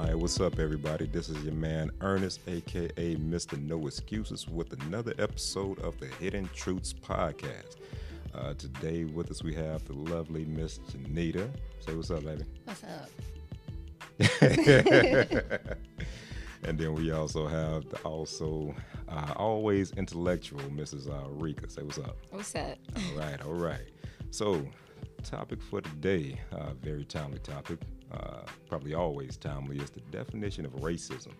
All right, what's up, everybody? This is your man, Ernest, a.k.a. Mr. No Excuses, with another episode of the Hidden Truths Podcast. Today with us, we have the lovely Miss Janita. Say what's up, lady. What's up? And then we also have the always intellectual Mrs. Rika. Say what's up. What's up? All right. So, topic for today, very timely topic. Probably always timely, is the definition of racism.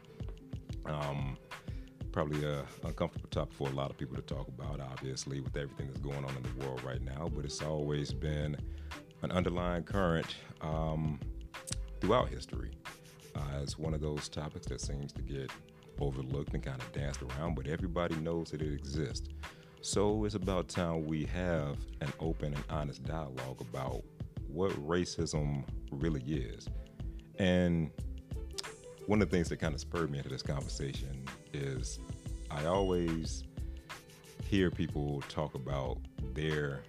Probably an uncomfortable topic for a lot of people to talk about, obviously, with everything that's going on in the world right now, but it's always been an underlying current throughout history. It's one of those topics that seems to get overlooked and kind of danced around, but everybody knows that it exists. So it's about time we have an open and honest dialogue about what racism really is. And one of the things that kind of spurred me into this conversation is I always hear people talk about their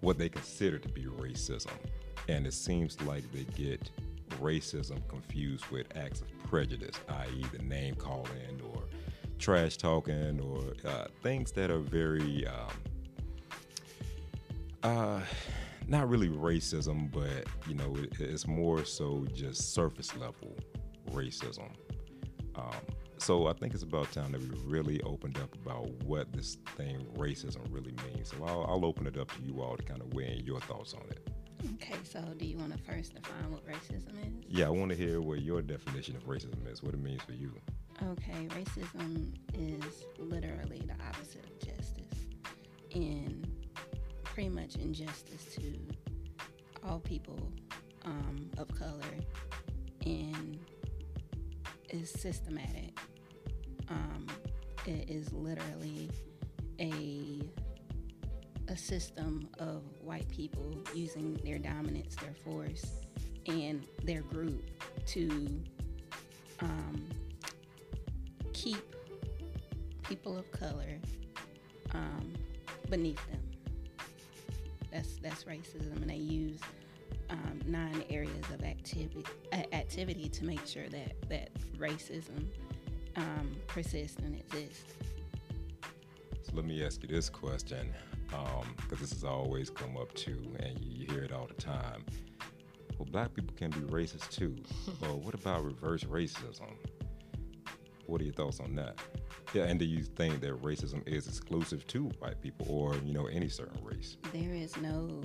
what they consider to be racism, and it seems like they get racism confused with acts of prejudice, i.e. the name calling or trash talking or things that are very not really racism, but, you know, it's more so just surface level racism. So I think it's about time that we really opened up about what this thing racism really means. So I'll open it up to you all to kind of weigh in your thoughts on it. Okay, so do you want to first define what racism is? Yeah, I want to hear what your definition of racism is, what it means for you. Okay, racism is literally the opposite of justice, and pretty much injustice to all people of color, and is systematic. It is literally a system of white people using their dominance, their force, and their group to keep people of color beneath them. That's racism, and they use nine areas of activity to make sure that racism persists and exists. So let me ask you this question, because this has always come up too, and you hear it all the time. Well, black people can be racist too. Well, what about reverse racism? What are your thoughts on that? Yeah, and do you think that racism is exclusive to white people or, you know, any certain race? There is no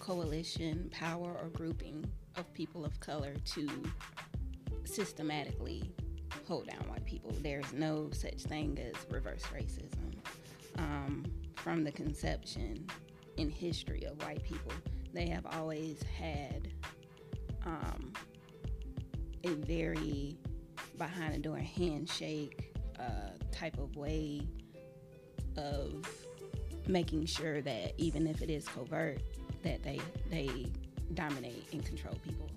coalition, power, or grouping of people of color to systematically hold down white people. There's no such thing as reverse racism. From the conception in history of white people, they have always had a very behind-the-door handshake type of way of making sure that, even if it is covert, that they dominate and control people.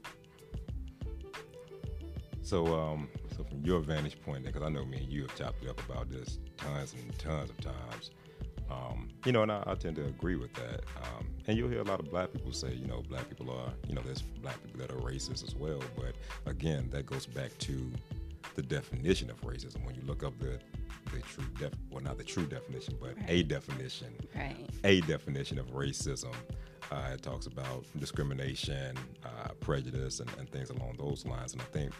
So from your vantage point, because I know me and you have chopped it up about this tons and tons of times, you know, and I tend to agree with that. And you'll hear a lot of black people say, you know, black people are, you know, there's black people that are racist as well. But again, that goes back to the definition of racism. When you look up the true not the true definition, but right. A definition of racism, it talks about discrimination, prejudice, and things along those lines. And I think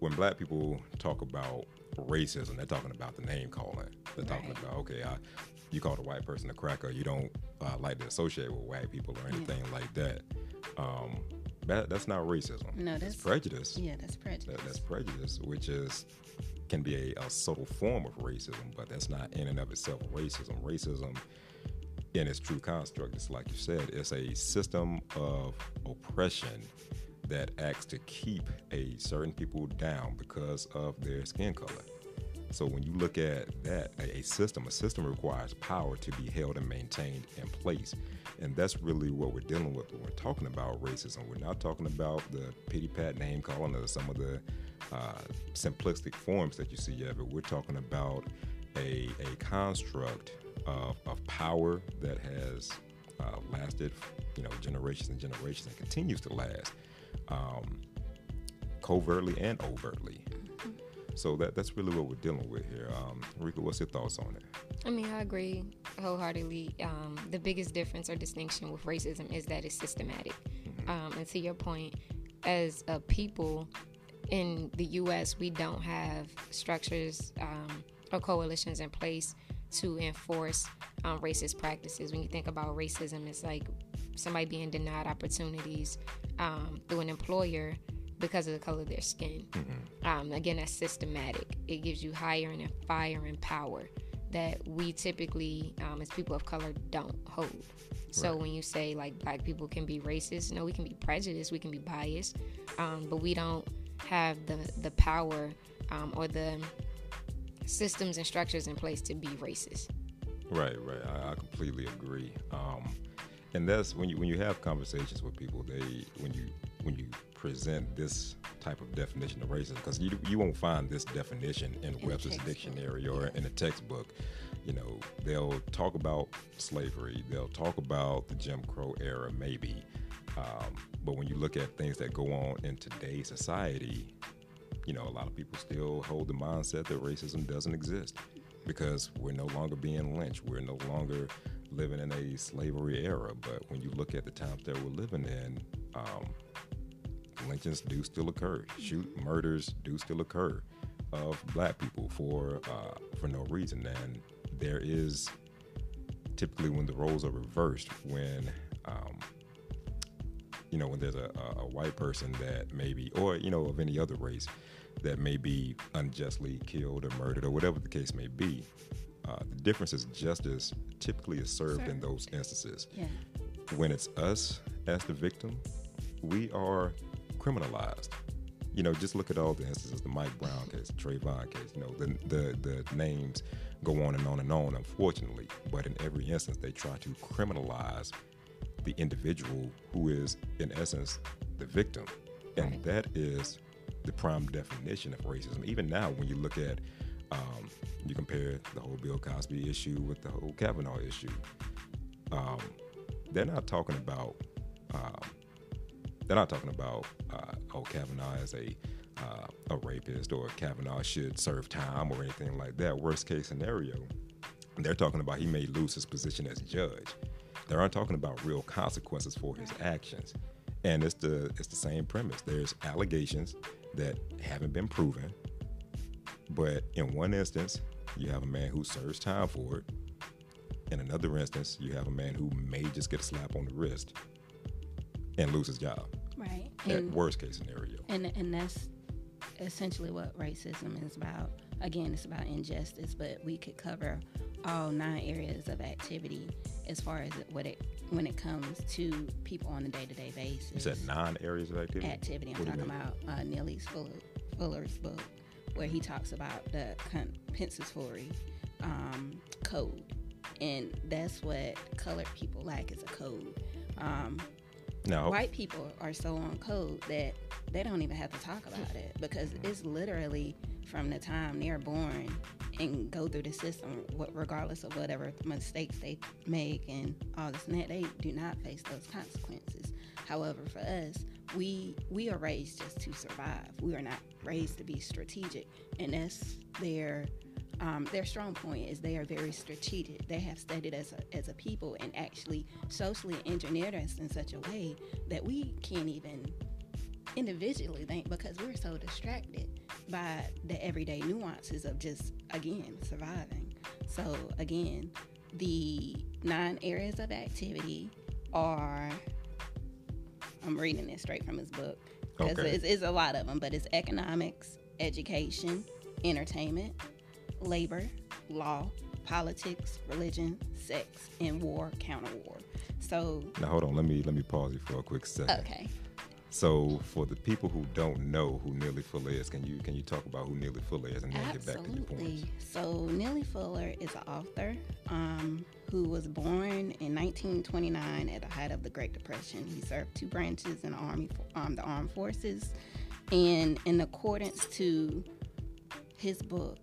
when black people talk about racism, they're talking about the name calling. They're talking about, okay, you called a white person a cracker, you don't like to associate with white people or anything like that. That's not racism. No, that's prejudice. Yeah, that's prejudice. That's prejudice, which can be a subtle form of racism, but that's not in and of itself racism. Racism, in its true construct, it's like you said, it's a system of oppression that acts to keep a certain people down because of their skin color. So when you look at that, a system requires power to be held and maintained in place. And that's really what we're dealing with when we're talking about racism. We're not talking about the pity-pat name calling or some of the simplistic forms that you see of it. We're talking about a construct of power that has lasted, you know, generations and generations and continues to last. covertly and overtly. So that's really what we're dealing with here. Rika, what's your thoughts on it? I mean, I agree wholeheartedly. The biggest difference or distinction with racism is that it's systematic. Mm-hmm. And to your point, as a people in the U.S., we don't have structures or coalitions in place to enforce racist practices. When you think about racism, it's like somebody being denied opportunities through an employer because of the color of their skin. Mm-hmm. Again, that's systematic. It gives you hiring and firing power that we typically, as people of color, don't hold. Right. So when you say, like, black people can be racist, no, we can be prejudiced, we can be biased, but we don't have the power or the systems and structures in place to be racist. Right. I completely agree. And that's when you have conversations with people, when you present this type of definition of racism, because you won't find this definition in Webster's dictionary or in a textbook. You know, they'll talk about slavery, they'll talk about the Jim Crow era, maybe, but when you look at things that go on in today's society, you know, a lot of people still hold the mindset that racism doesn't exist because we're no longer being lynched, we're no longer living in a slavery era. But when you look at the times that we're living in, lynchings do still occur. Murders do still occur of black people for no reason. And there is typically, when the roles are reversed, when you know, when there's a white person that maybe, or you know, of any other race that may be unjustly killed or murdered or whatever the case may be, the difference is justice typically is served in those instances. Yeah. When it's us as the victim, we are criminalized. You know, just look at all the instances, the Mike Brown case, the Trayvon case, you know, the names go on and on and on, unfortunately. But in every instance, they try to criminalize the individual who is, in essence, the victim. And that is the prime definition of racism. Even now, when you look at, you compare the whole Bill Cosby issue with the whole Kavanaugh issue, They're not talking about oh, Kavanaugh is a rapist, or Kavanaugh should serve time, or anything like that. Worst case scenario, they're talking about he may lose his position as judge. They aren't talking about real consequences for his actions. And it's the same premise. There's allegations that haven't been proven, but in one instance, you have a man who serves time for it. In another instance, you have a man who may just get a slap on the wrist and lose his job. Right. At worst case scenario. And that's essentially what racism is about. Again, it's about injustice, but we could cover all 9 areas of activity as far as when it comes to people on a day-to-day basis. Is that 9 areas of activity? I'm talking about Neely Fuller's book, where he talks about the compensatory code. And that's what colored people lack, is a code. No. White people are so on code that they don't even have to talk about it, because it's literally from the time they're born and go through the system, regardless of whatever mistakes they make and all this and that, they do not face those consequences. However, for us, we are raised just to survive. We are not raised to be strategic, and that's their strong point, is they are very strategic. They have studied as a people and actually socially engineered us in such a way that we can't even individually think, because we're so distracted by the everyday nuances of just, again, surviving. So, again, the 9 areas of activity are, I'm reading it straight from his book, because it's a lot of them, but it's economics, education, entertainment, labor, law, politics, religion, sex, and war, counter war. So now, hold on. Let me pause you for a quick second. Okay. So for the people who don't know who Neely Fuller is, can you talk about who Neely Fuller is and then Absolutely. Get back to your points? So Neely Fuller is an author who was born in 1929 at the height of the Great Depression. He served 2 branches in the Army, the Armed Forces, and in accordance to his book,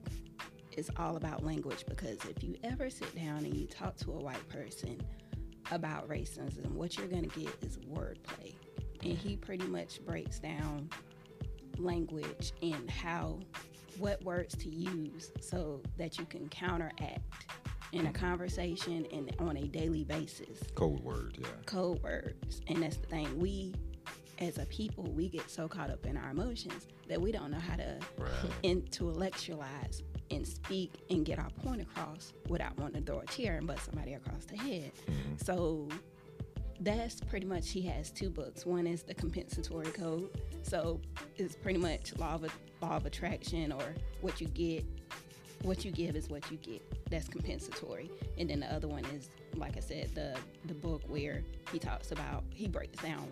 it's all about language, because if you ever sit down and you talk to a white person about racism, what you're going to get is wordplay. And he pretty much breaks down language and how, what words to use so that you can counteract in a conversation and on a daily basis. Code words, yeah. Code words. And that's the thing. We, as a people, we get so caught up in our emotions that we don't know how to intellectualize and speak and get our point across without wanting to throw a chair and butt somebody across the head. Mm-hmm. So that's pretty much, he has two books. One is The Compensatory Code. So it's pretty much law of attraction, or what you get, what you give is what you get. That's compensatory. And then the other one is, like I said, the book where he talks about, he breaks down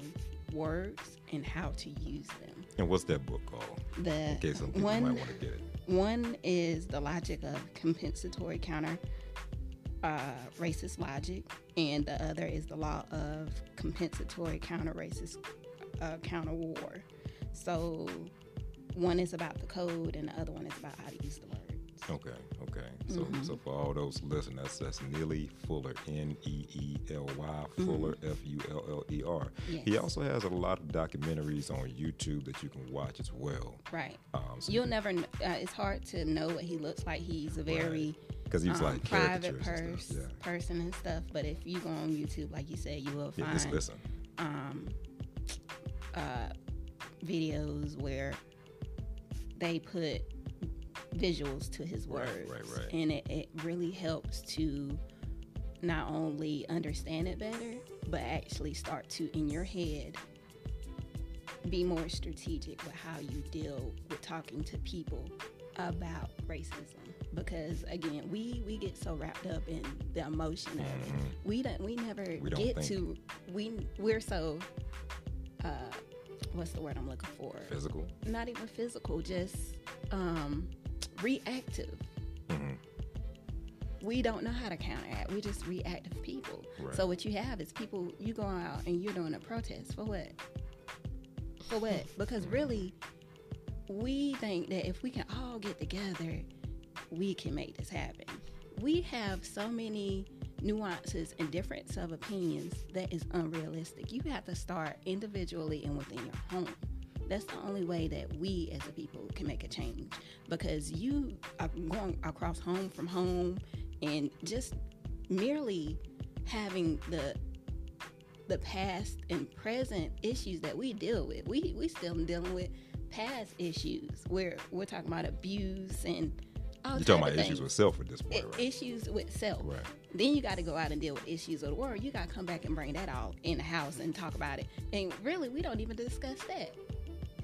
words and how to use them. And what's that book called? In case some people might want to get it. One is The Logic of Compensatory Counter-Racist Logic, and the other is The Law of Compensatory Counter-Racist Counter War. So one is about the code, and the other one is about how to use the words. Okay. So for all those listeners, that's Neely Fuller, Neely, Fuller, Fuller. Yes. He also has a lot of documentaries on YouTube that you can watch as well. Right. So you'll never. It's hard to know what he looks like. He's a very because he's like private person and stuff. But if you go on YouTube, like you said, you will find videos where they put visuals to his words, right. And it really helps to not only understand it better, but actually start to, in your head, be more strategic with how you deal with talking to people about racism. Because again, we get so wrapped up in the emotion of it. We're so what's the word I'm looking for? Physical? Not even physical, just reactive. Mm-hmm. We don't know how to counteract. We're just reactive people. Right. So what you have is people, you go out and you're doing a protest. For what? Because really, we think that if we can all get together, we can make this happen. We have so many nuances and difference of opinions that is unrealistic. You have to start individually and within your home. That's the only way that we as a people can make a change, because you are going across home from home and just merely having the past and present issues that we deal with. We still dealing with past issues where we're talking about abuse and all types of things. You're talking about issues with self at this point, right? Issues with self. Right. Then you got to go out and deal with issues of the world. You got to come back and bring that all in the house and talk about it. And really, we don't even discuss that.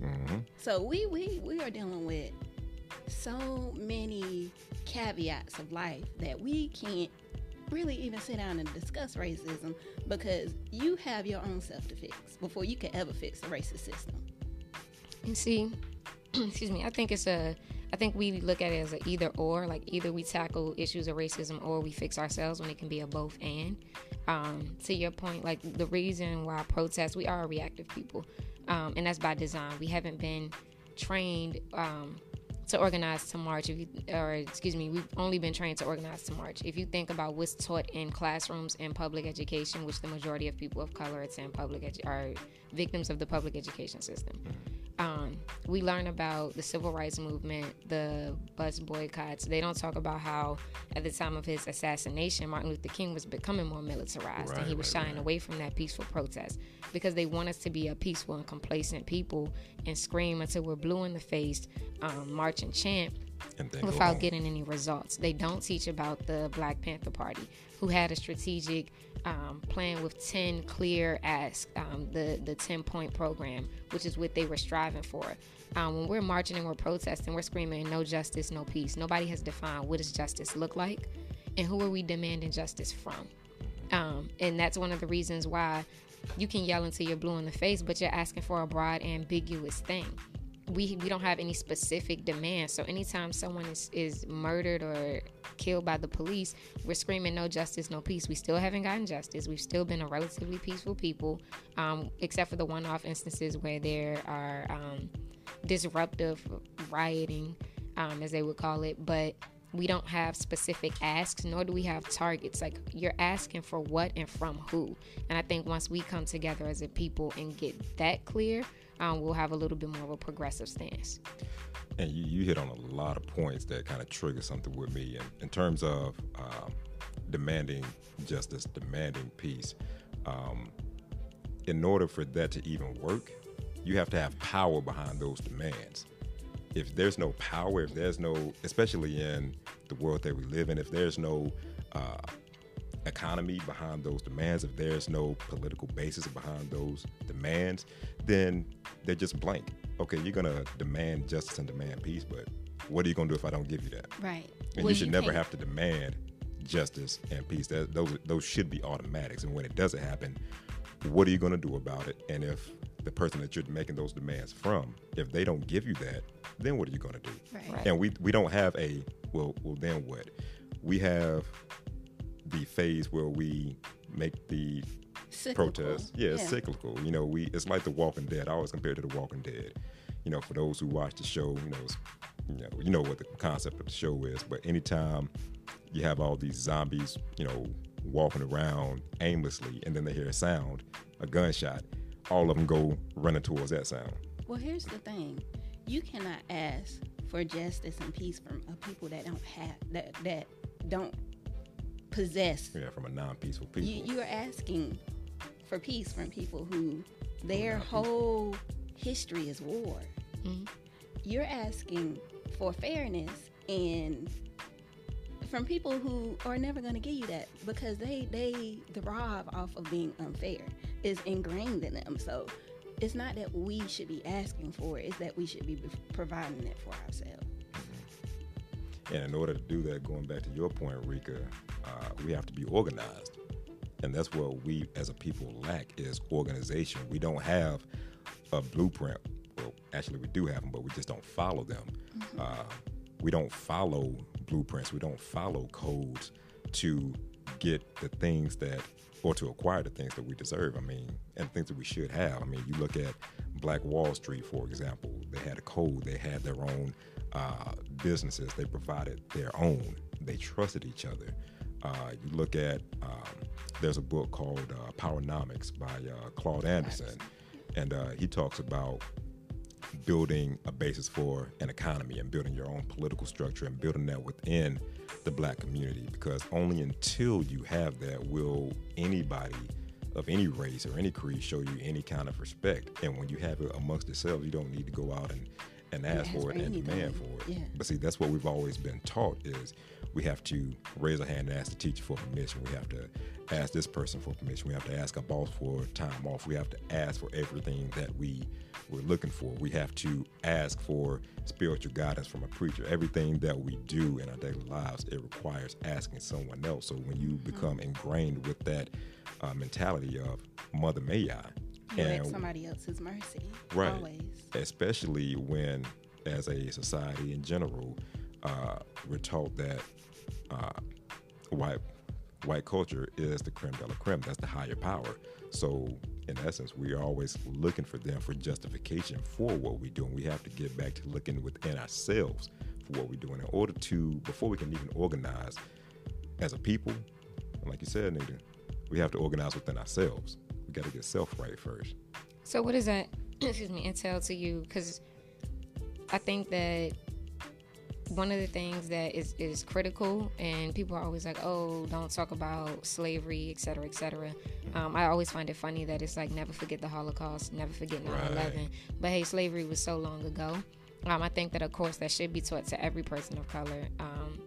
Mm-hmm. So we are dealing with so many caveats of life that we can't really even sit down and discuss racism, because you have your own self to fix before you can ever fix the racist system. And see, excuse me, I think we look at it as an either or, like either we tackle issues of racism or we fix ourselves, when it can be a both and. To your point, like the reason why protests, we are reactive people. And that's by design. We haven't been trained to organize to march. We've only been trained to organize to march. If you think about what's taught in classrooms and public education, which the majority of people of color are victims of the public education system. We learn about the civil rights movement, the bus boycotts. They don't talk about how at the time of his assassination, Martin Luther King was becoming more militarized, and he was shying away from that peaceful protest, because they want us to be a peaceful and complacent people and scream until we're blue in the face, march and chant, without getting any results. They don't teach about the Black Panther Party, who had a strategic plan with 10 clear asks, the 10-point program, which is what they were striving for. When we're marching and we're protesting, we're screaming, no justice, no peace. Nobody has defined what does justice look like, and who are we demanding justice from? And that's one of the reasons why you can yell until you're blue in the face, but you're asking for a broad, ambiguous thing. We don't have any specific demands. So anytime someone is murdered or killed by the police, we're screaming, no justice, no peace. We still haven't gotten justice. We've still been a relatively peaceful people, except for the one-off instances where there are disruptive rioting, as they would call it. But we don't have specific asks, nor do we have targets. Like, you're asking for what and from who. And I think once we come together as a people and get that clear, we'll have a little bit more of a progressive stance. And you hit on a lot of points that kind of trigger something with me in terms of demanding justice, demanding peace. In order for that to even work, you have to have power behind those demands. If there's no power, if there's no, especially in the world that we live in, if there's no economy behind those demands, if there's no political basis behind those demands, then they're just blank. Okay, you're going to demand justice and demand peace, but what are you going to do if I don't give you that? Right. And what you should never have to demand justice and peace. Those should be automatics. And when it doesn't happen, what are you going to do about it? And if the person that you're making those demands from, if they don't give you that, then what are you going to do? Right. And we don't have a, well, then what? We have the phase where we make the cyclical protests. Yeah, it's cyclical. You know, it's like The Walking Dead. I always compare it to The Walking Dead. You know, for those who watch the show, you know what the concept of the show is. But anytime you have all these zombies, you know, walking around aimlessly, and then they hear a sound, a gunshot, all of them go running towards that sound. Well, here's the thing. You cannot ask for justice and peace from a people that don't have that don't possess. Yeah, from a non-peaceful people. You are asking for peace from people who their whole history is war. Mm-hmm. You're asking for fairness and from people who are never going to give you that because they derive off of being unfair. It's ingrained in them. So it's not that we should be asking for it, it's that we should be providing it for ourselves. Mm-hmm. And in order to do that, going back to your point, Rika, we have to be organized. And that's what we as a people lack is organization. We don't have a blueprint. Well, actually we do have them, but we just don't follow them. Mm-hmm. We don't follow blueprints. We don't follow codes to get the things that, or to acquire the things that we deserve. I mean, and things that we should have. I mean, you look at Black Wall Street, for example. They had a code. They had their own businesses. They provided their own. They trusted each other. You look at, there's a book called Poweronomics by Claude Anderson. And he talks about building a basis for an economy and building your own political structure and building that within the Black community, because only until you have that will anybody of any race or any creed show you any kind of respect. And when you have it amongst yourselves, you don't need to go out and ask for it and demand for it. Yeah. But see, that's what we've always been taught is we have to raise a hand and ask the teacher for permission. We have to ask this person for permission. We have to ask a boss for time off. We have to ask for everything that we're looking for. We have to ask for spiritual guidance from a preacher. Everything that we do in our daily lives, it requires asking someone else. So when you become ingrained with that mentality of Mother May I, you lack somebody else's mercy, right? Always. Especially when, as a society in general, we're taught that white culture is the creme de la creme. That's the higher power. So, in essence, we are always looking for them for justification for what we do. And we have to get back to looking within ourselves for what we do. And in order to, before we can even organize as a people, and like you said, Nita, we have to organize within ourselves. We got to get self right first. So what does that, entail to you? Because I think that one of the things that is critical, and people are always like, oh, don't talk about slavery, et cetera, et cetera. I always find it funny that it's like, never forget the Holocaust, never forget 9/11. Right. But hey, slavery was so long ago. I think that a course that should be taught to every person of color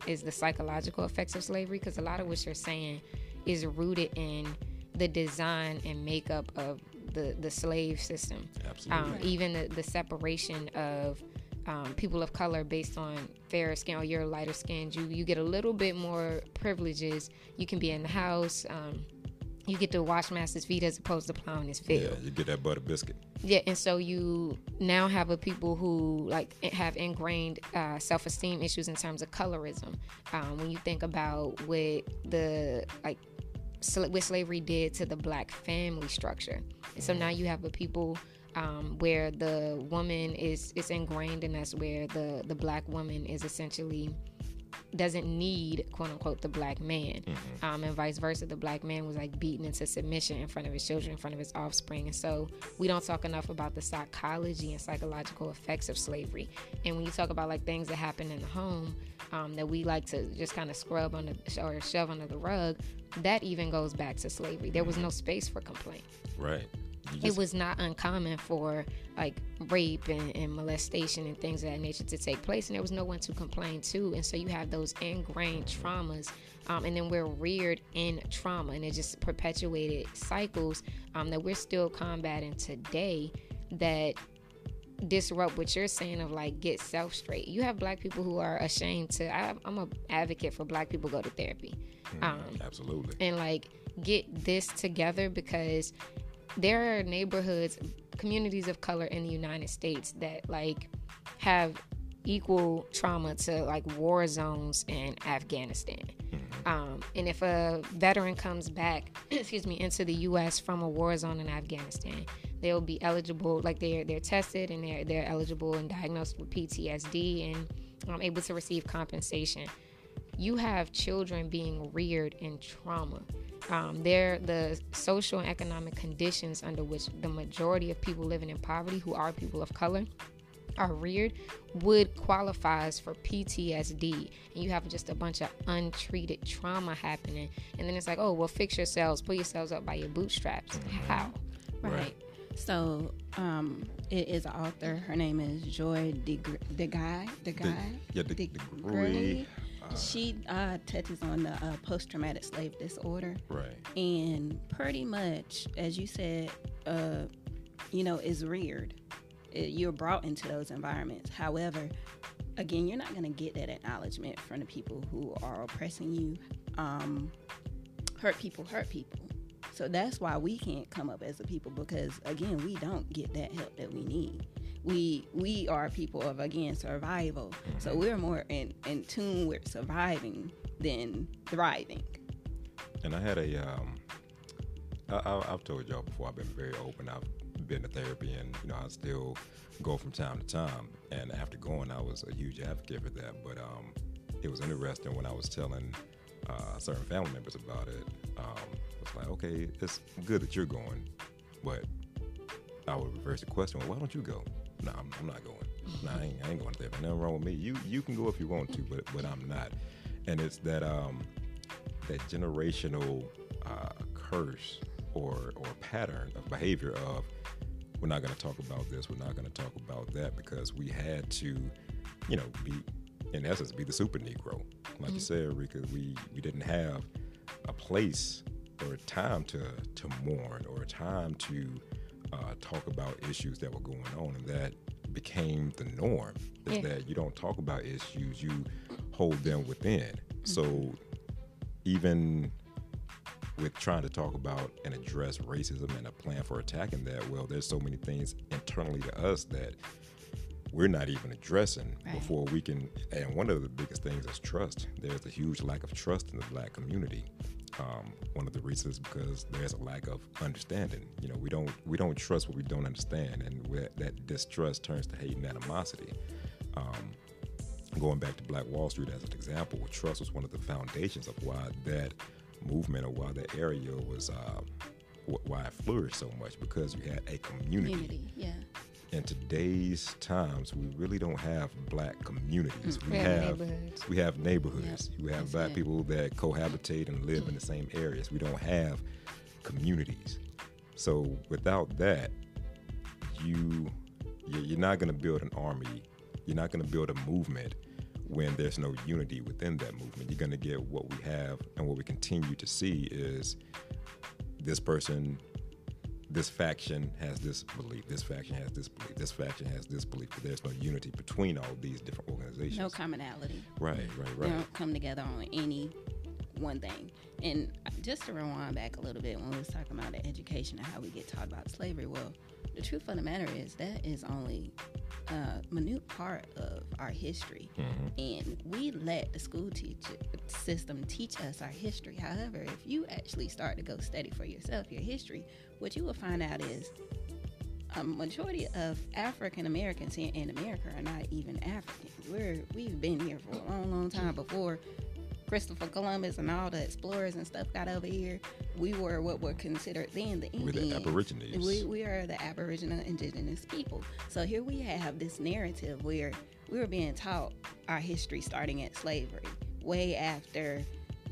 is the psychological effects of slavery, because a lot of what you're saying is rooted in the design and makeup of the slave system. Absolutely. Even the separation of people of color based on fair skin, or you're lighter skinned, you get a little bit more privileges. You can be in the house. You get to wash master's feet as opposed to plowing his field. Yeah, you get that butter biscuit. Yeah, and so you now have a people who like have ingrained self-esteem issues in terms of colorism. When you think about what what slavery did to the Black family structure, and so now you have a people. Where the woman is ingrained, and that's where the Black woman is essentially doesn't need, quote unquote, the black man, mm-hmm. And vice versa. The black man was like beaten into submission in front of his children, in front of his offspring. And so we don't talk enough about the psychology and psychological effects of slavery. And when you talk about like things that happen in the home, that we like to just kind of scrub under or shove under the rug, that even goes back to slavery. There was no space for complaint. Right. It was not uncommon for like rape and molestation and things of that nature to take place, and there was no one to complain to. And so you have those ingrained traumas, and then we're reared in trauma, and it just perpetuated cycles that we're still combating today that disrupt what you're saying of like get self straight. You have black people who are ashamed to. I'm an advocate for black people go to therapy, absolutely, and like get this together, because there are neighborhoods, communities of color in the United States that like have equal trauma to like war zones in Afghanistan. And if a veteran comes back, into the U.S. from a war zone in Afghanistan, they'll be eligible. Like they're tested and they're eligible and diagnosed with PTSD and able to receive compensation. You have children being reared in trauma. They're the social and economic conditions under which the majority of people living in poverty, who are people of color, are reared, would qualify as for PTSD. And you have just a bunch of untreated trauma happening. And then it's like, oh, well, fix yourselves, pull yourselves up by your bootstraps. How? Right. So it is an author. Her name is Joy DeGruy. She touches on the post-traumatic slave disorder. Right. And pretty much, as you said, is reared. You're brought into those environments. However, again, you're not going to get that acknowledgement from the people who are oppressing you. Hurt people. So that's why we can't come up as a people, because, again, we don't get that help that we need. We are people of, again, survival. So we're more in tune with surviving than thriving. And I had I've told y'all before, I've been very open. I've been to therapy, and, I still go from time to time. And after going, I was a huge advocate for that. But it was interesting when I was telling certain family members about it. It's like, okay, it's good that you're going, but I would reverse the question. Well, why don't you go? No, I'm not going. No, I ain't going to therapy. Nothing wrong with me. You can go if you want to, but I'm not. And it's that that generational curse or pattern of behavior of, we're not going to talk about this, we're not going to talk about that, because we had to, be, in essence, be the super Negro. Like you said, Rika, we didn't have a place or a time to mourn or a time to talk about issues that were going on, and that became the norm, is that you don't talk about issues, you hold them within. So even with trying to talk about and address racism and a plan for attacking that, well, there's so many things internally to us that we're not even addressing before we can. And one of the biggest things is trust. There's a huge lack of trust in the black community. One of the reasons is because there's a lack of understanding. We don't trust what we don't understand, and that distrust turns to hate and animosity. Going back to Black Wall Street as an example, trust was one of the foundations of why that movement, or why that area was, why it flourished so much, because you had a community. In today's times, we really don't have black communities. We have neighborhoods. Yep. We have black people that cohabitate and live in the same areas. We don't have communities. So without that, you're not going to build an army. You're not going to build a movement when there's no unity within that movement. You're going to get what we have, and what we continue to see is this person. This faction has this belief, this faction has this belief, this faction has this belief, but there's no unity between all these different organizations. No commonality. Right. They don't come together on any one thing. And just to rewind back a little bit, when we was talking about the education and how we get taught about slavery, well, the truth of the matter is that is only a minute part of our history. And we let the school system teach us our history. However, if you actually start to go study for yourself your history, what you will find out is a majority of African Americans here in America are not even African. We've been here for a long, long time before Christopher Columbus and all the explorers and stuff got over here. We were what were considered then the Indians. We're the Aborigines. We are the Aboriginal indigenous people. So here we have this narrative where we were being taught our history starting at slavery, way after,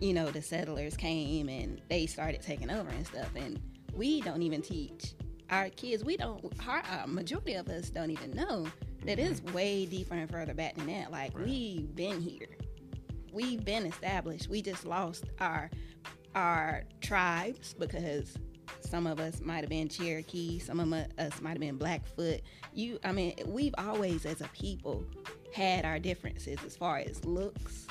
you know, the settlers came and they started taking over and stuff. And we don't even teach our kids. Our majority of us don't even know that it's way deeper and further back than that. Like, we've been here. We've been established. We just lost our tribes because some of us might have been Cherokee, some of us might have been Blackfoot. We've always, as a people, had our differences as far as looks,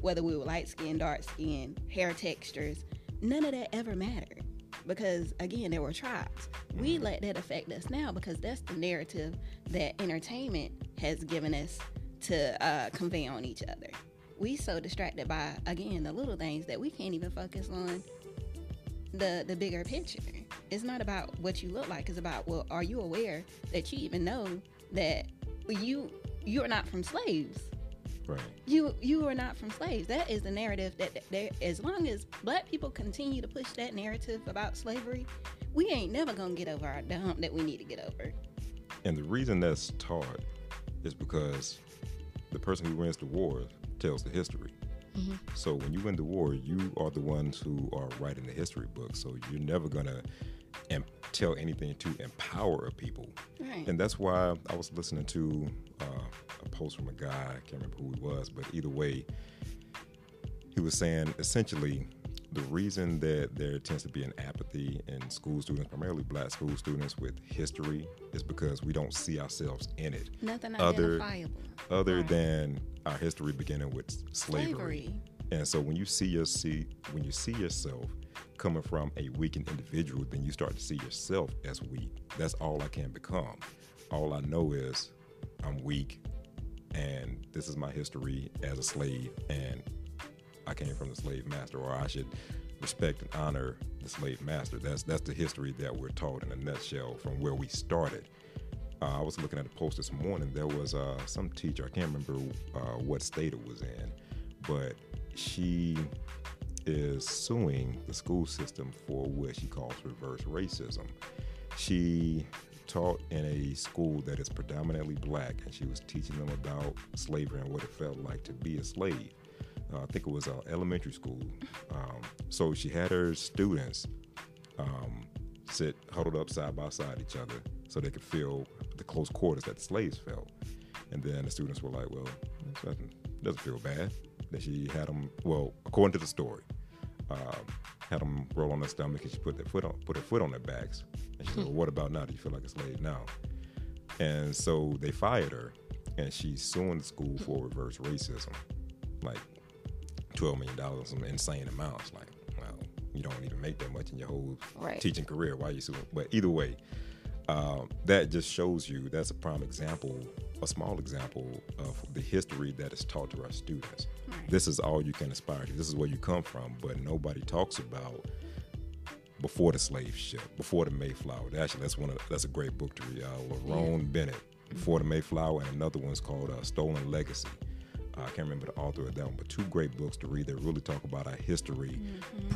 whether we were light skinned, dark skinned, hair textures. None of that ever mattered because, again, there were tribes. We let that affect us now because that's the narrative that entertainment has given us to convey on each other. We so distracted by, again, the little things that we can't even focus on the bigger picture. It's not about what you look like. It's about, well, are you aware that you even know that you're not from slaves? Right. You are not from slaves. That is the narrative that as long as black people continue to push that narrative about slavery, we ain't never going to get over the hump that we need to get over. And the reason that's taught is because the person who wins the war tells the history. Mm-hmm. So when you win the war, you are the ones who are writing the history book. So you're never going to tell anything to empower people. Right. And that's why I was listening to a post from a guy, I can't remember who he was, but either way, he was saying essentially the reason that there tends to be an apathy in school students, primarily black school students, with history is because we don't see ourselves in it. Nothing identifiable. Other than our history beginning with slavery. And so when you see yourself coming from a weakened individual, then you start to see yourself as weak. That's all I can become. All I know is I'm weak, and this is my history as a slave, and I came from the slave master, or I should respect and honor the slave master. That's the history that we're taught in a nutshell from where we started. I was looking at a post this morning. There was some teacher, I can't remember what state it was in, but she is suing the school system for what she calls reverse racism. She taught in a school that is predominantly black, and she was teaching them about slavery and what it felt like to be a slave. I think it was an elementary school. So she had her students sit huddled up side by side each other so they could feel the close quarters that the slaves felt. And then the students were like, well, it doesn't feel bad. That she had them, well, according to the story, had them roll on their stomach, and she put her foot on their backs. And she said, well, what about now? Do you feel like a slave now? And so they fired her, and she's suing the school for reverse racism. Like, $12 million, some insane amounts. Like, well, you don't even make that much in your whole teaching career. Why are you suing? But either way, that just shows you that's a prime example, a small example of the history that is taught to our students. Right. This is all you can aspire to. This is where you come from, but nobody talks about before the slave ship, before the Mayflower. Actually, that's a great book to read. Lerone Bennett, Before the Mayflower, and another one's called Stolen Legacy. I can't remember the author of that one, but two great books to read that really talk about our history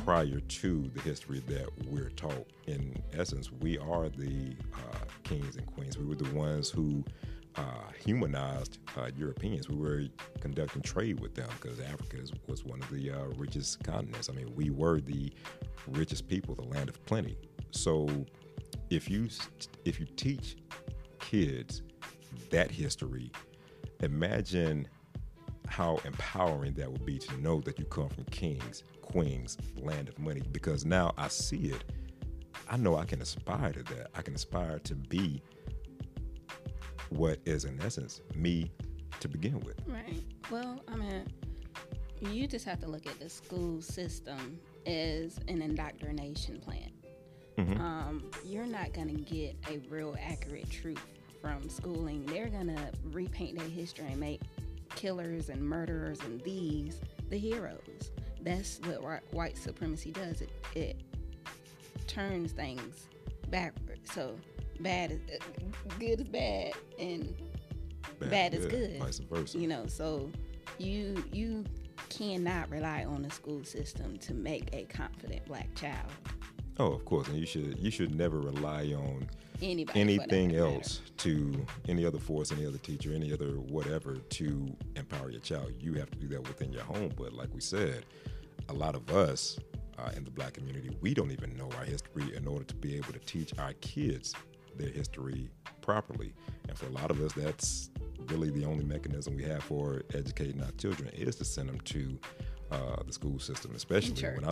prior to the history that we're taught. In essence, we are the kings and queens. We were the ones who humanized Europeans. We were conducting trade with them because Africa was one of the richest continents. I mean, we were the richest people, the land of plenty. So if you teach kids that history, imagine how empowering that would be to know that you come from kings, queens, land of money, because now I see it. I know I can aspire to that. I can aspire to be what is, in essence, me to begin with. Right. Well, I mean, you just have to look at the school system as an indoctrination plan. Mm-hmm. You're not going to get a real accurate truth from schooling. They're going to repaint their history and make killers and murderers and thieves the heroes. That's what white supremacy does. It turns things backwards. So good is bad and bad is good, vice versa. You know, so you cannot rely on the school system to make a confident black child. Oh, of course, and you should never rely on anything else, to any other force, any other teacher, any other whatever to empower your child. You have to do that within your home. But like we said, a lot of us in the black community, we don't even know our history in order to be able to teach our kids their history properly. And for a lot of us, that's really the only mechanism we have for educating our children is to send them to the school system, especially when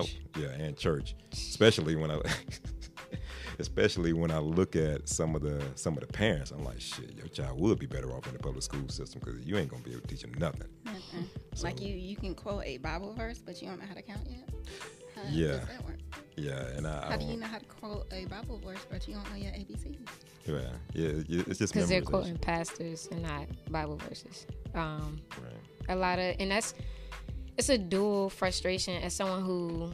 and church, especially when I look at some of the parents, I'm like, shit, your child would be better off in the public school system because you ain't gonna be able to teach them nothing. So, like you can quote a Bible verse, but you don't know how to count yet. Yeah, yeah, and I. How do you know how to quote a Bible verse, but you don't know your ABCs? Yeah, yeah, it's just because they're quoting pastors and not Bible verses. Right. A lot of, and that's. It's a dual frustration as someone who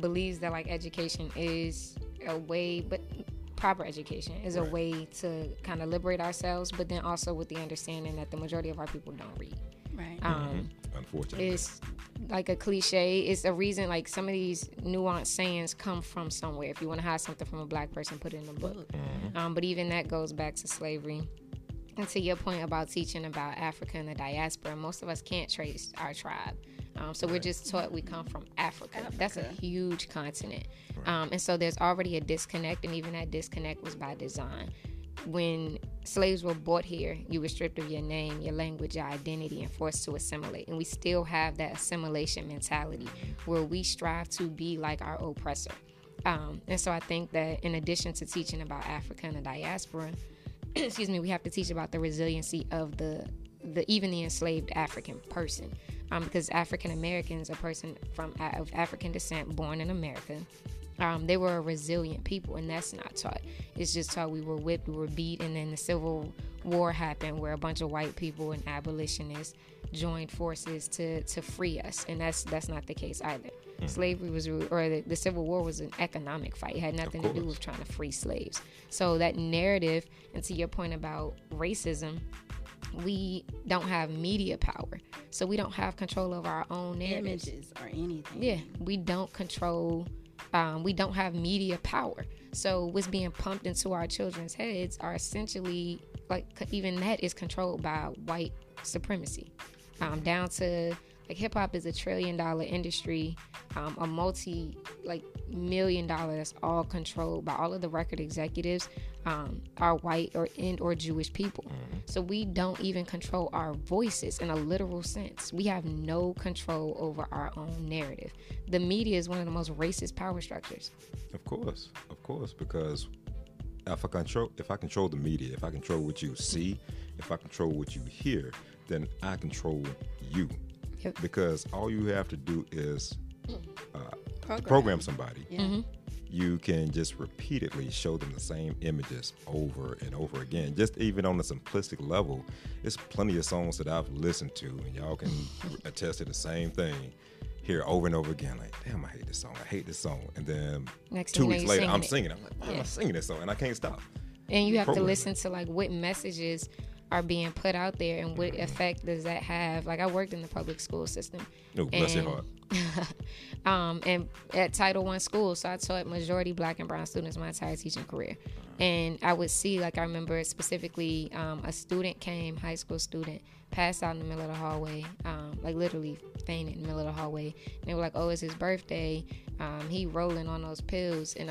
believes that like education is a way, but proper education is a way to kind of liberate ourselves, but then also with the understanding that the majority of our people don't read. Right. Unfortunately. It's like a cliche. It's a reason like some of these nuanced sayings come from somewhere. If you want to hide something from a black person, put it in a book. Mm-hmm. But even that goes back to slavery. And to your point about teaching about Africa and the diaspora, most of us can't trace our tribe. So we're just taught we come from Africa. That's a huge continent. Right. And so there's already a disconnect, and even that disconnect was by design. When slaves were brought here, you were stripped of your name, your language, your identity, and forced to assimilate. And we still have that assimilation mentality where we strive to be like our oppressor. And so I think that in addition to teaching about Africa and the diaspora, excuse me, we have to teach about the resiliency of the enslaved African person, because African Americans, a person of African descent born in America, they were a resilient people, and that's not taught. It's just taught we were whipped, we were beat, and then the Civil War happened where a bunch of white people and abolitionists joined forces to free us, and that's not the case either. Mm-hmm. Slavery was, or the Civil War was an economic fight. It had nothing to do with trying to free slaves. So that narrative, and to your point about racism, we don't have media power. So we don't have control over our own narratives. Images or anything. Yeah, we don't control, we don't have media power. So what's being pumped into our children's heads are essentially, like even that is controlled by white supremacy. Down to... Like hip-hop is $1 trillion industry, a $1 million that's all controlled by all of the record executives are white or Jewish people. Mm-hmm. So we don't even control our voices in a literal sense. We have no control over our own narrative. The media is one of the most racist power structures. Of course, because if I control the media, if I control what you see, if I control what you hear, then I control you. Because all you have to do is program somebody. Yeah. Mm-hmm. You can just repeatedly show them the same images over and over again. Just even on a simplistic level, there's plenty of songs that I've listened to, and y'all can attest to the same thing here over and over again. Like, damn, I hate this song. I hate this song. And then next 2 weeks later, I'm singing. I'm like, why am I singing this song? And I can't stop. And you have to listen to like what messages are being put out there, and what effect does that have? Like, I worked in the public school system. Oh, bless your heart. And at Title I school, so I taught majority black and brown students my entire teaching career. And I would see, like, I remember specifically a student came, high school student, passed out in the middle of the hallway, like literally fainted in the middle of the hallway. And they were like, oh, it's his birthday. He rolling on those pills. And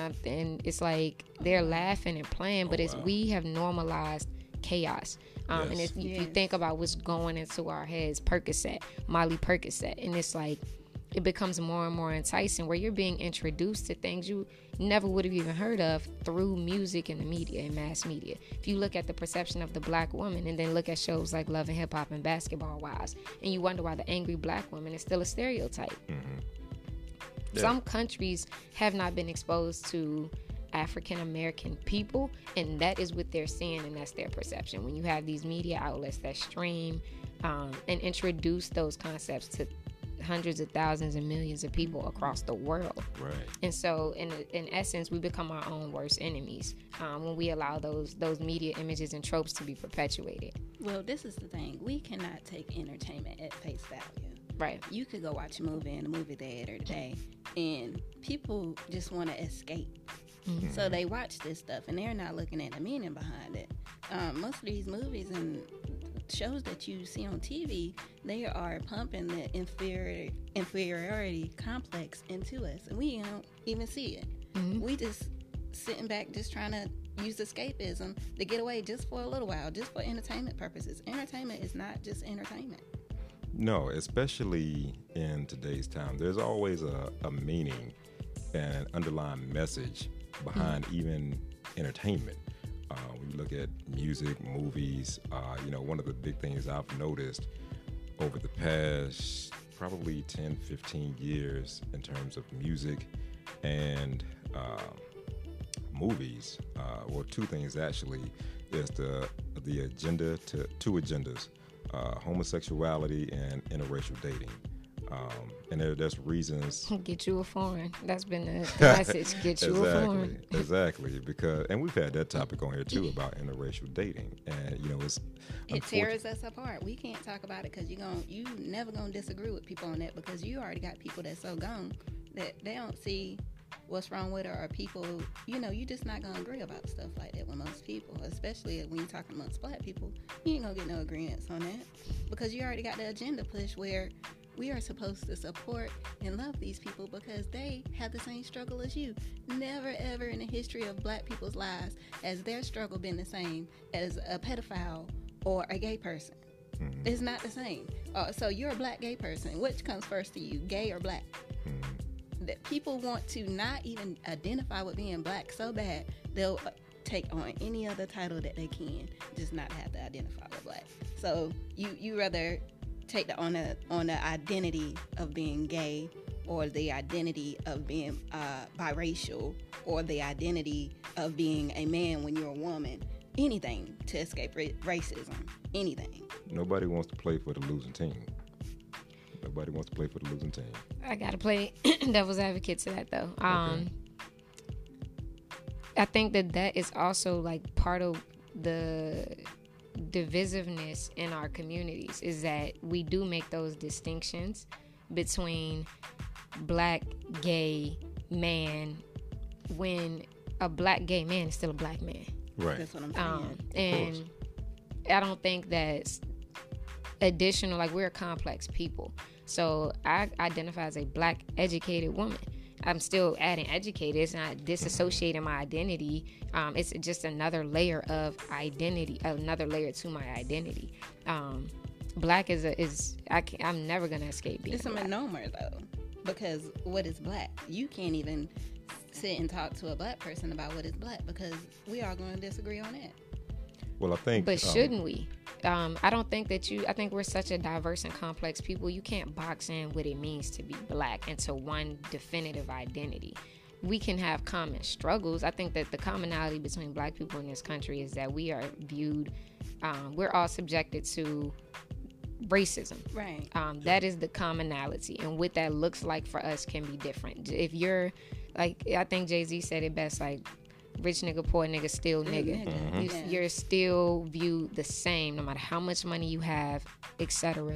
it's like they're laughing and playing, but we have normalized chaos. And if you think about what's going into our heads, Molly Percocet, and it's like it becomes more and more enticing where you're being introduced to things you never would have even heard of through music and the media and mass media. If you look at the perception of the black woman and then look at shows like Love and Hip Hop and Basketball Wives, and you wonder why the angry black woman is still a stereotype. Mm-hmm. Yeah. Some countries have not been exposed to African American people, and that is what they're seeing, and that's their perception. When you have these media outlets that stream and introduce those concepts to hundreds of thousands and millions of people across the world. Right. And so in essence, we become our own worst enemies when we allow those media images and tropes to be perpetuated. Well, this is the thing. We cannot take entertainment at face value. Right. You could go watch a movie in the movie theater today, and people just want to escape. Mm-hmm. So they watch this stuff, and they're not looking at the meaning behind it. Most of these movies and shows that you see on TV, they are pumping the inferiority complex into us, and we don't even see it. Mm-hmm. We just sitting back, just trying to use escapism to get away just for a little while, just for entertainment purposes. Entertainment is not just entertainment. No, especially in today's time, there's always a meaning and an underlying message behind even entertainment. When you look at music, movies, one of the big things I've noticed over the past probably 10, 15 years in terms of music and movies, two things actually, is the agenda to two agendas, homosexuality and interracial dating. And there's reasons. Get you a foreign. That's been the message. Get you a foreign. Exactly. Because we've had that topic on here too about interracial dating, and it tears us apart. We can't talk about it because you never gonna disagree with people on that, because you already got people that's so gone that they don't see what's wrong with it, or people you're just not gonna agree about stuff like that with most people, especially when you're talking amongst black people. You ain't gonna get no agreements on that because you already got the agenda push where. We are supposed to support and love these people because they have the same struggle as you. Never, ever in the history of black people's lives has their struggle been the same as a pedophile or a gay person. Mm-hmm. It's not the same. So you're a black gay person. Which comes first to you, gay or black? Mm-hmm. That people want to not even identify with being black so bad, they'll take on any other title that they can, just not have to identify with black. So you rather... take on the identity of being gay, or the identity of being biracial, or the identity of being a man when you're a woman. Anything to escape racism. Anything. Nobody wants to play for the losing team. I gotta play devil's advocate to that though. Okay. I think that is also like part of the divisiveness in our communities, is that we do make those distinctions between black gay man when a black gay man is still a black man. Right. That's what I'm saying. And I don't think that's additional. Like, we're a complex people. So I identify as a black educated woman. I'm still adding educated. It's not disassociating my identity. It's just another layer of identity, another layer to my identity. Black I'm never gonna escape being black. It's a misnomer though, because what is black? You can't even sit and talk to a black person about what is black because we are going to disagree on it. Well, I think, but shouldn't we? I don't think that you. I think we're such a diverse and complex people. You can't box in what it means to be black into one definitive identity. We can have common struggles. I think that the commonality between black people in this country is that we are viewed. We're all subjected to racism. Right. That is the commonality, and what that looks like for us can be different. If you're, like, I think Jay-Z said it best, like, rich nigga, poor nigga, still nigga. Mm-hmm. You're still viewed the same, no matter how much money you have, etc.,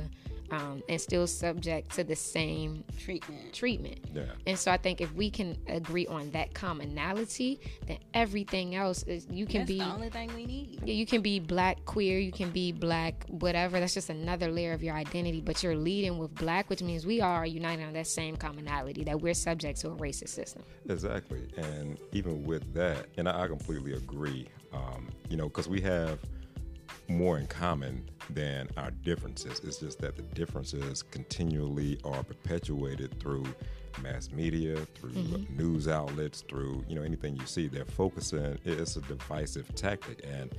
and still subject to the same treatment. Yeah. And so I think if we can agree on that commonality, then everything else is that's the only thing we need. You can be black queer, you can be black whatever. That's just another layer of your identity. But you're leading with black, which means we are united on that same commonality, that we're subject to a racist system. Exactly. And even with that, and I completely agree, because we have more in common than our differences. It's just that the differences continually are perpetuated through mass media, through news outlets, through anything you see. They're focusing. It's a divisive tactic, and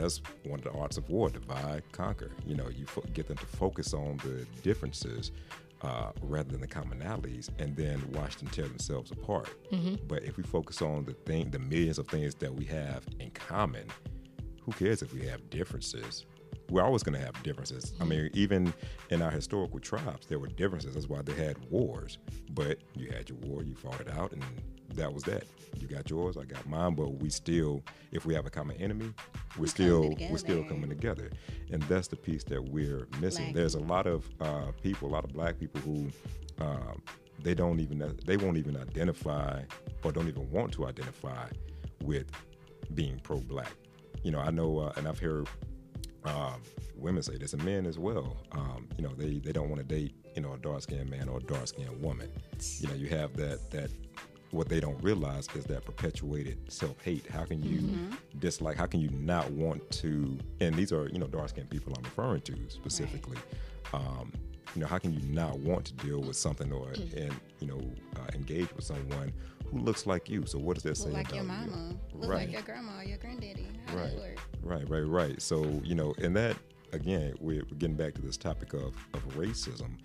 that's one of the arts of war: divide, conquer. You get them to focus on the differences rather than the commonalities, and then watch them tear themselves apart. Mm-hmm. But if we focus on the millions of things that we have in common. Who cares if we have differences? we're always going to have differences. I mean, even in our historical tribes, there were differences. That's why they had wars. But you had your war, you fought it out, and that was that. You got yours, I got mine, but we still, if we have a common enemy, we're still coming together. And that's the piece that we're missing. Black. There's a lot of people, a lot of black people who they won't even identify or don't even want to identify with being pro-black. You know, I know, and I've heard women say this, and men as well. You know, they don't want to date, you know, a dark-skinned man or a dark-skinned woman. You know, you have that. What they don't realize is that perpetuated self-hate. How can you dislike? How can you not want to? And these are, you know, dark-skinned people I'm referring to specifically. Right. You know, how can you not want to deal with something or engage with someone who looks like you? So what does that say about you? Look like your mama. Look like your grandma, your granddaddy. How does that work? Right. So, you know, and that, again, we're getting back to this topic of racism.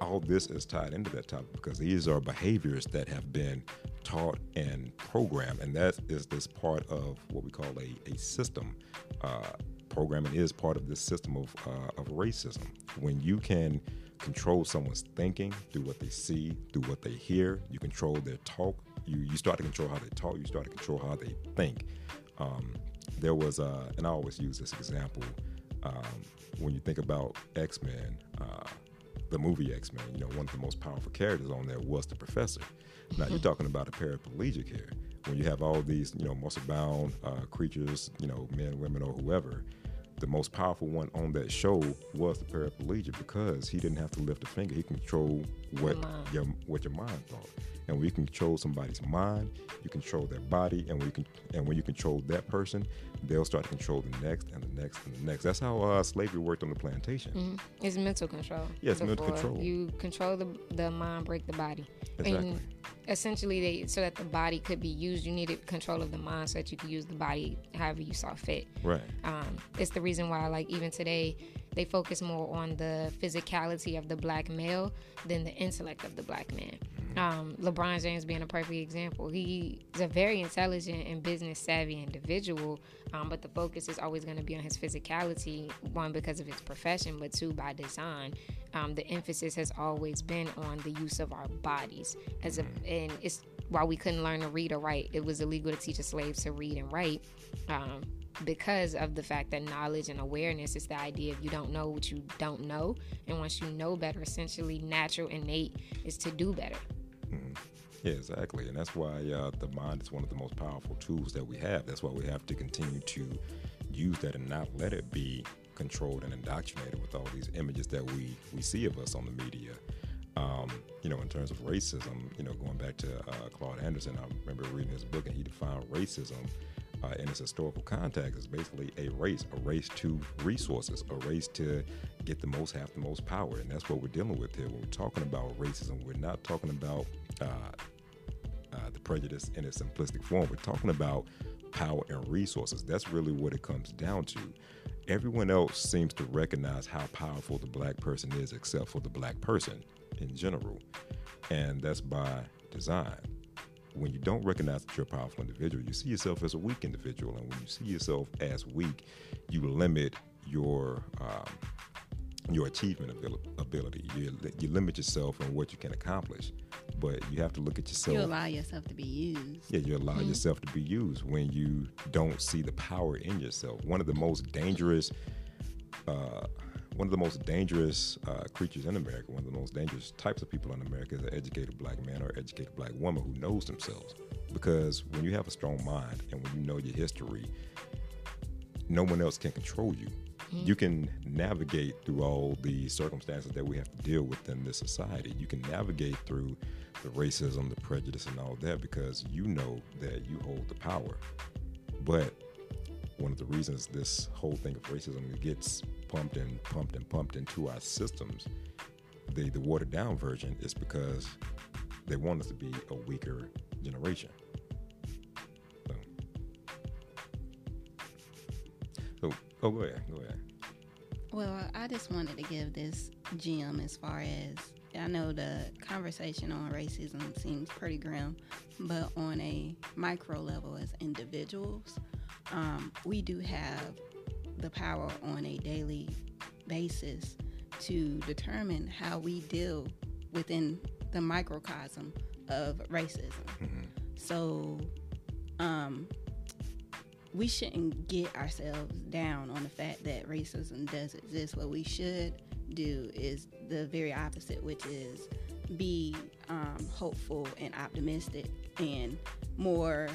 All this is tied into that topic because these are behaviors that have been taught and programmed, and that is this part of what we call a system. Programming is part of this system of racism. When you can control someone's thinking through what they see, through what they hear, you control their talk, you start to control how they talk, you start to control how they think. There was, and I always use this example, when you think about X-Men, the movie X-Men, you know, one of the most powerful characters on there was the professor. Now, you're talking about a paraplegic here. When you have all these, you know, muscle-bound creatures, you know, men, women, or whoever, the most powerful one on that show was the paraplegic because he didn't have to lift a finger. He controlled what your mind thought. And when you control somebody's mind, you control their body, and when you control that person, they'll start to control the next and the next and the next. That's how slavery worked on the plantation. Mm-hmm. It's mental control. Yeah, it's mental control. You control the mind, break the body. Exactly. And essentially, so that the body could be used, you needed control of the mind so that you could use the body however you saw fit. Right. It's the reason why, like, even today, they focus more on the physicality of the black male than the intellect of the black man. LeBron James being a perfect example. He's a very intelligent and business-savvy individual, but the focus is always going to be on his physicality, one, because of his profession, but two, by design. The emphasis has always been on the use of our bodies. And it's why we couldn't learn to read or write. It was illegal to teach a slave to read and write, because of the fact that knowledge and awareness is the idea of you don't know what you don't know. And once you know better, essentially natural, innate is to do better. Mm-hmm. Yeah, exactly. And that's why the mind is one of the most powerful tools that we have. That's why we have to continue to use that and not let it be controlled and indoctrinated with all these images that we see of us on the media. You know, in terms of racism, you know, going back to Claude Anderson, I remember reading his book and he defined racism in its historical context is basically a race to resources, a race to get the most, have the most power. And that's what we're dealing with here. When we're talking about racism, we're not talking about the prejudice in its simplistic form. We're talking about power and resources. That's really what it comes down to. Everyone else seems to recognize how powerful the black person is, except for the black person in general. And that's by design. When you don't recognize that you're a powerful individual, you see yourself as a weak individual. And when you see yourself as weak, you limit your achievement ability. You limit yourself on what you can accomplish. But you have to look at yourself. You allow yourself to be used. Yeah, you allow yourself to be used when you don't see the power in yourself. One of the most dangerous creatures in America, one of the most dangerous types of people in America is an educated black man or educated black woman who knows themselves. Because when you have a strong mind and when you know your history, no one else can control you. Mm-hmm. You can navigate through all the circumstances that we have to deal with in this society. You can navigate through the racism, the prejudice, and all that because you know that you hold the power. But one of the reasons this whole thing of racism gets pumped into our systems, the watered down version, is because they want us to be a weaker generation. So go ahead. Well, I just wanted to give this gem as far as, I know the conversation on racism seems pretty grim, but on a micro level as individuals, we do have the power on a daily basis to determine how we deal within the microcosm of racism. Mm-hmm. So we shouldn't get ourselves down on the fact that racism does exist. What we should do is the very opposite, which is be hopeful and optimistic and more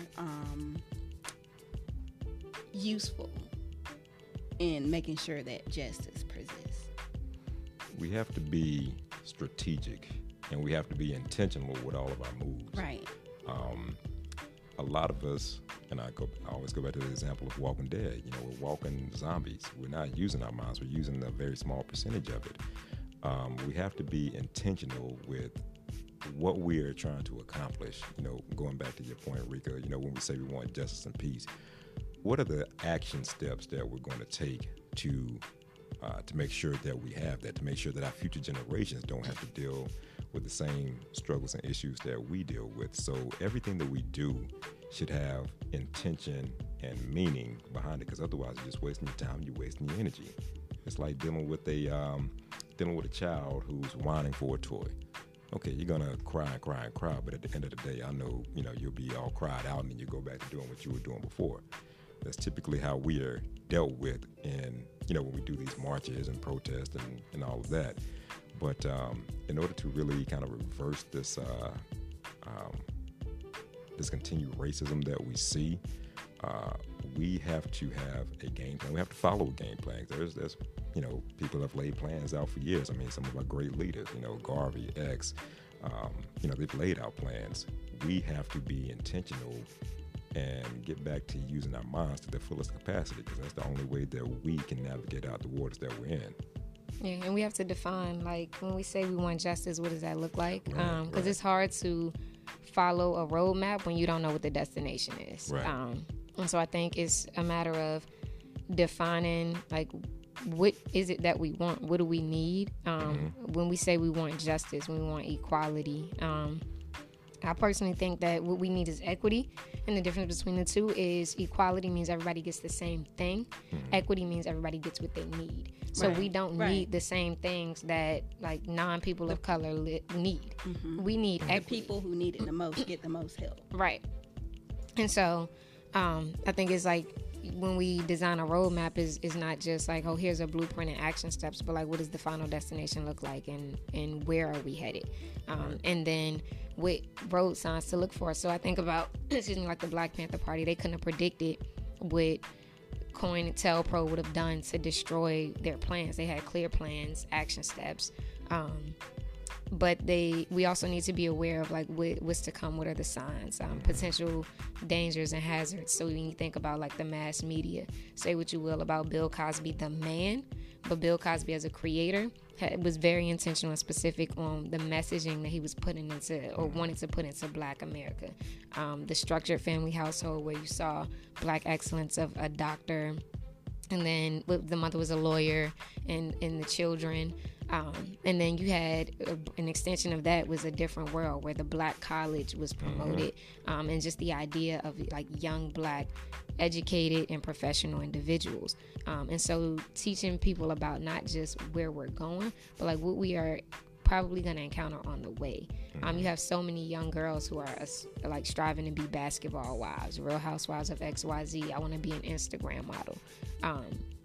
useful in making sure that justice persists. We have to be strategic and we have to be intentional with all of our moves. Right. A lot of us, and I always go back to the example of Walking Dead. You know, we're walking zombies. We're not using our minds. We're using a very small percentage of it. We have to be intentional with what we are trying to accomplish. You know, going back to your point, Rika, you know, when we say we want justice and peace, what are the action steps that we're going to take to make sure that we have that, to make sure that our future generations don't have to deal with the same struggles and issues that we deal with? So everything that we do should have intention and meaning behind it, because otherwise you're just wasting your time, you're wasting your energy. It's like dealing with a child who's whining for a toy. Okay, you're gonna cry and cry and cry, but at the end of the day, I know you'll be all cried out and then you go back to doing what you were doing before. That's typically how we are dealt with in when we do these marches and protests and all of that. But in order to really kind of reverse this this continued racism that we see, we have to have a game plan. We have to follow a game plan. There's people have laid plans out for years. I mean, some of our great leaders, Garvey, X, they've laid out plans. We have to be intentional and get back to using our minds to their fullest capacity, because that's the only way that we can navigate out the waters that we're in. Yeah, and we have to define, like, when we say we want justice, what does that look like? Because it's hard to follow a roadmap when you don't know what the destination is. Right. And so I think it's a matter of defining, like, what is it that we want? What do we need? When we say we want justice, when we want equality, I personally think that what we need is equity, and the difference between the two is equality means everybody gets the same thing. Mm-hmm. Equity means everybody gets what they need. So we don't need the same things that, like, non-people of color need. Mm-hmm. We need equity. The people who need it the most get the most help. Right. And so I think it's like, when we design a roadmap, is not just like, oh, here's a blueprint and action steps, but like, what does the final destination look like, and where are we headed? And then what road signs to look for. So I think about, like the Black Panther Party, they couldn't have predicted what COINTELPRO would have done to destroy their plans. They had clear plans, action steps. But we also need to be aware of, like, what's to come, what are the signs, potential dangers and hazards. So when you think about, like, the mass media, say what you will about Bill Cosby, the man, but Bill Cosby as a creator was very intentional and specific on the messaging that he was putting into, or wanted to put into, Black America. The structured family household, where you saw Black excellence of a doctor, and then the mother was a lawyer, and the children. And then you had an extension of that was A Different World, where the Black college was promoted, and just the idea of, like, young Black educated and professional individuals. And so teaching people about not just where we're going, but, like, what we are probably going to encounter on the way. You have so many young girls who are like striving to be basketball wives, Real Housewives of XYZ. I want to be an Instagram model.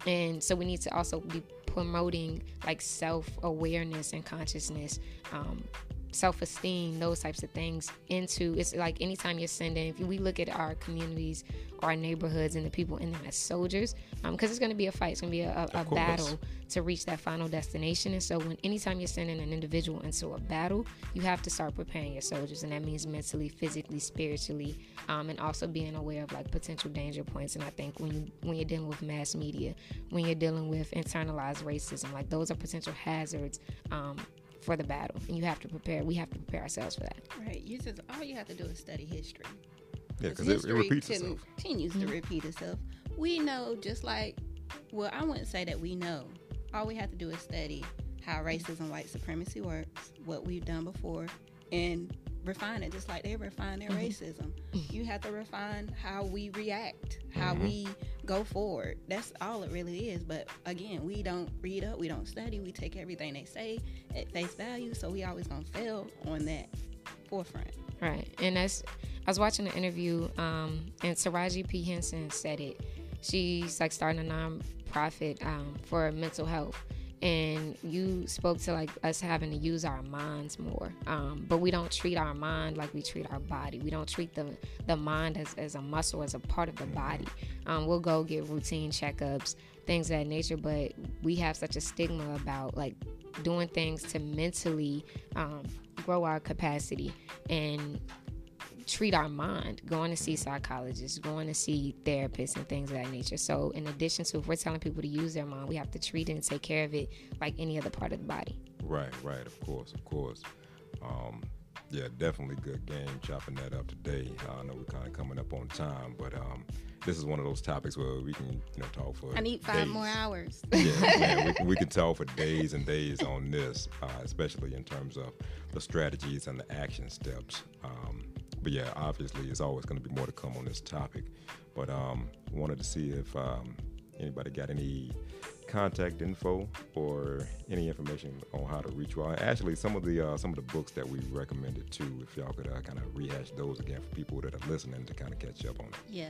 And so we need to also be promoting, like, self-awareness and consciousness, self-esteem, those types of things into, it's like anytime you're sending, if we look at our communities, our neighborhoods, and the people in them as soldiers, because it's going to be a fight, it's going to be a battle to reach that final destination. And so anytime you're sending an individual into a battle, you have to start preparing your soldiers, and that means mentally, physically, spiritually, and also being aware of, like, potential danger points. And I think when you're dealing with mass media, when you're dealing with internalized racism, like, those are potential hazards for the battle, and you have to prepare. We have to prepare ourselves for that. Right. All you have to do is study history. Yeah, because it repeats itself. Continues to repeat itself. We know, just like, well, I wouldn't say that we know. All we have to do is study how racism, white supremacy works, what we've done before, and refine it, just like they refine their racism. You have to refine how we react, how we go forward. That's all it really is. But again, we don't read up, we don't study, we take everything they say at face value, so we always gonna fail on that forefront. Right. And that's, I was watching an interview, and Taraji P. Henson said it. She's like starting a nonprofit for mental health. And you spoke to like us having to use our minds more, but we don't treat our mind like we treat our body. We don't treat the mind as a muscle, as a part of the body. We'll go get routine checkups, things of that nature, but we have such a stigma about like doing things to mentally grow our capacity and treat our mind, going to see psychologists, going to see therapists and things of that nature. So in addition to, if we're telling people to use their mind, we have to treat it and take care of it like any other part of the body. Right, of course. Yeah, definitely good game chopping that up today. I know we're kind of coming up on time, but this is one of those topics where we can, talk for I need 5 days. More hours. Yeah, we can talk for days and days on this, especially in terms of the strategies and the action steps. But yeah, obviously, it's always going to be more to come on this topic. But wanted to see if anybody got any contact info or any information on how to reach you. Actually, some of the books that we recommended too, if y'all could kind of rehash those again for people that are listening to kind of catch up on it. Yeah,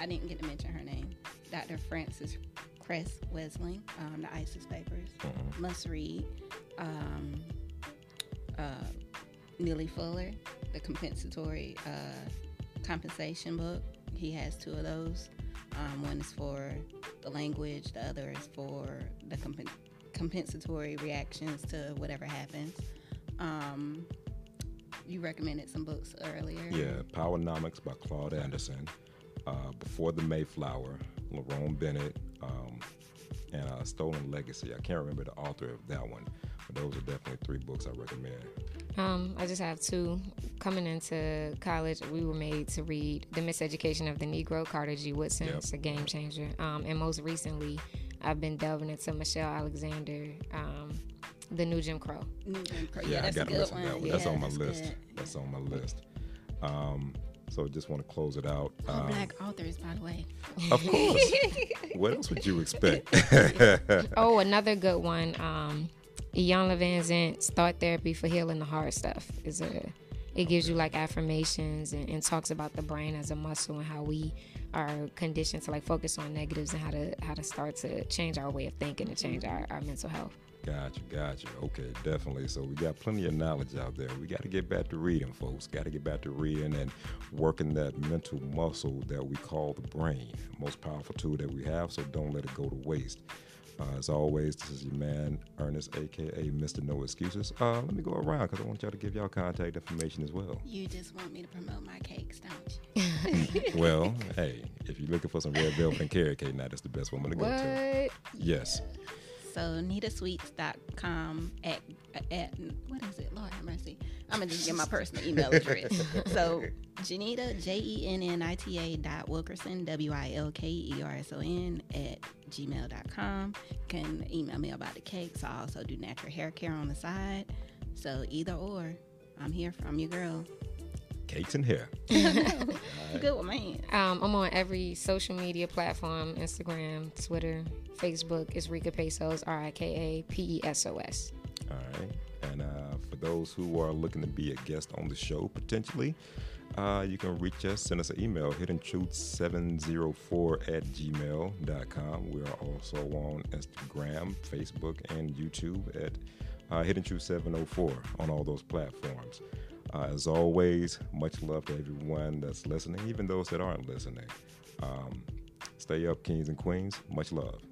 I didn't get to mention her name, Dr. Frances Cress Welsing, The ISIS Papers, must read. Neely Fuller, the compensatory compensation book. He has 2 of those. One is for the language. The other is for the compensatory reactions to whatever happens. You recommended some books earlier. Yeah, Poweronomics by Claude Anderson, Before the Mayflower, Lerone Bennett, and Stolen Legacy. I can't remember the author of that one, but those are definitely 3 books I recommend. I just have 2. Coming into college, we were made to read The Miseducation of the Negro, Carter G. Woodson. Yep. It's a game changer. And most recently, I've been delving into Michelle Alexander, The New Jim Crow. Yeah, I got to listen to that one. That's on my list. So just want to close it out. All black authors, by the way. Of course. What else would you expect? Oh, another good one. Ian Levan Zant's Thought Therapy for Healing the Hard Stuff it gives you like affirmations and talks about the brain as a muscle and how we are conditioned to like focus on negatives and how to start to change our way of thinking and change our mental health. Gotcha. Okay, definitely. So we got plenty of knowledge out there. We got to get back to reading, folks. Got to get back to reading and working that mental muscle that we call the brain. Most powerful tool that we have, so don't let it go to waste. As always, this is your man, Ernest, a.k.a. Mr. No Excuses. Let me go around because I want y'all to give y'all contact information as well. You just want me to promote my cakes, don't you? Well, hey, if you're looking for some red velvet and carrot cake, now that's the best woman to go to. Yes. So nitasweets.com at what is it? Lord have mercy. I'm going to just give my personal email address. So Janita, JENNITA.Wilkerson, WILKERSON at gmail.com. Can email me about the cakes. I also do natural hair care on the side. So either or, I'm here from your girl. Cakes and hair. Right. Good with my hands. I'm on every social media platform, Instagram, Twitter, Facebook. It's Rika Pesos, RIKAPESOS. All right. And for those who are looking to be a guest on the show, potentially, you can reach us, send us an email, hiddentruth704@gmail.com. We are also on Instagram, Facebook, and YouTube at hiddentruth704 on all those platforms. As always, much love to everyone that's listening, even those that aren't listening. Stay up, kings and queens. Much love.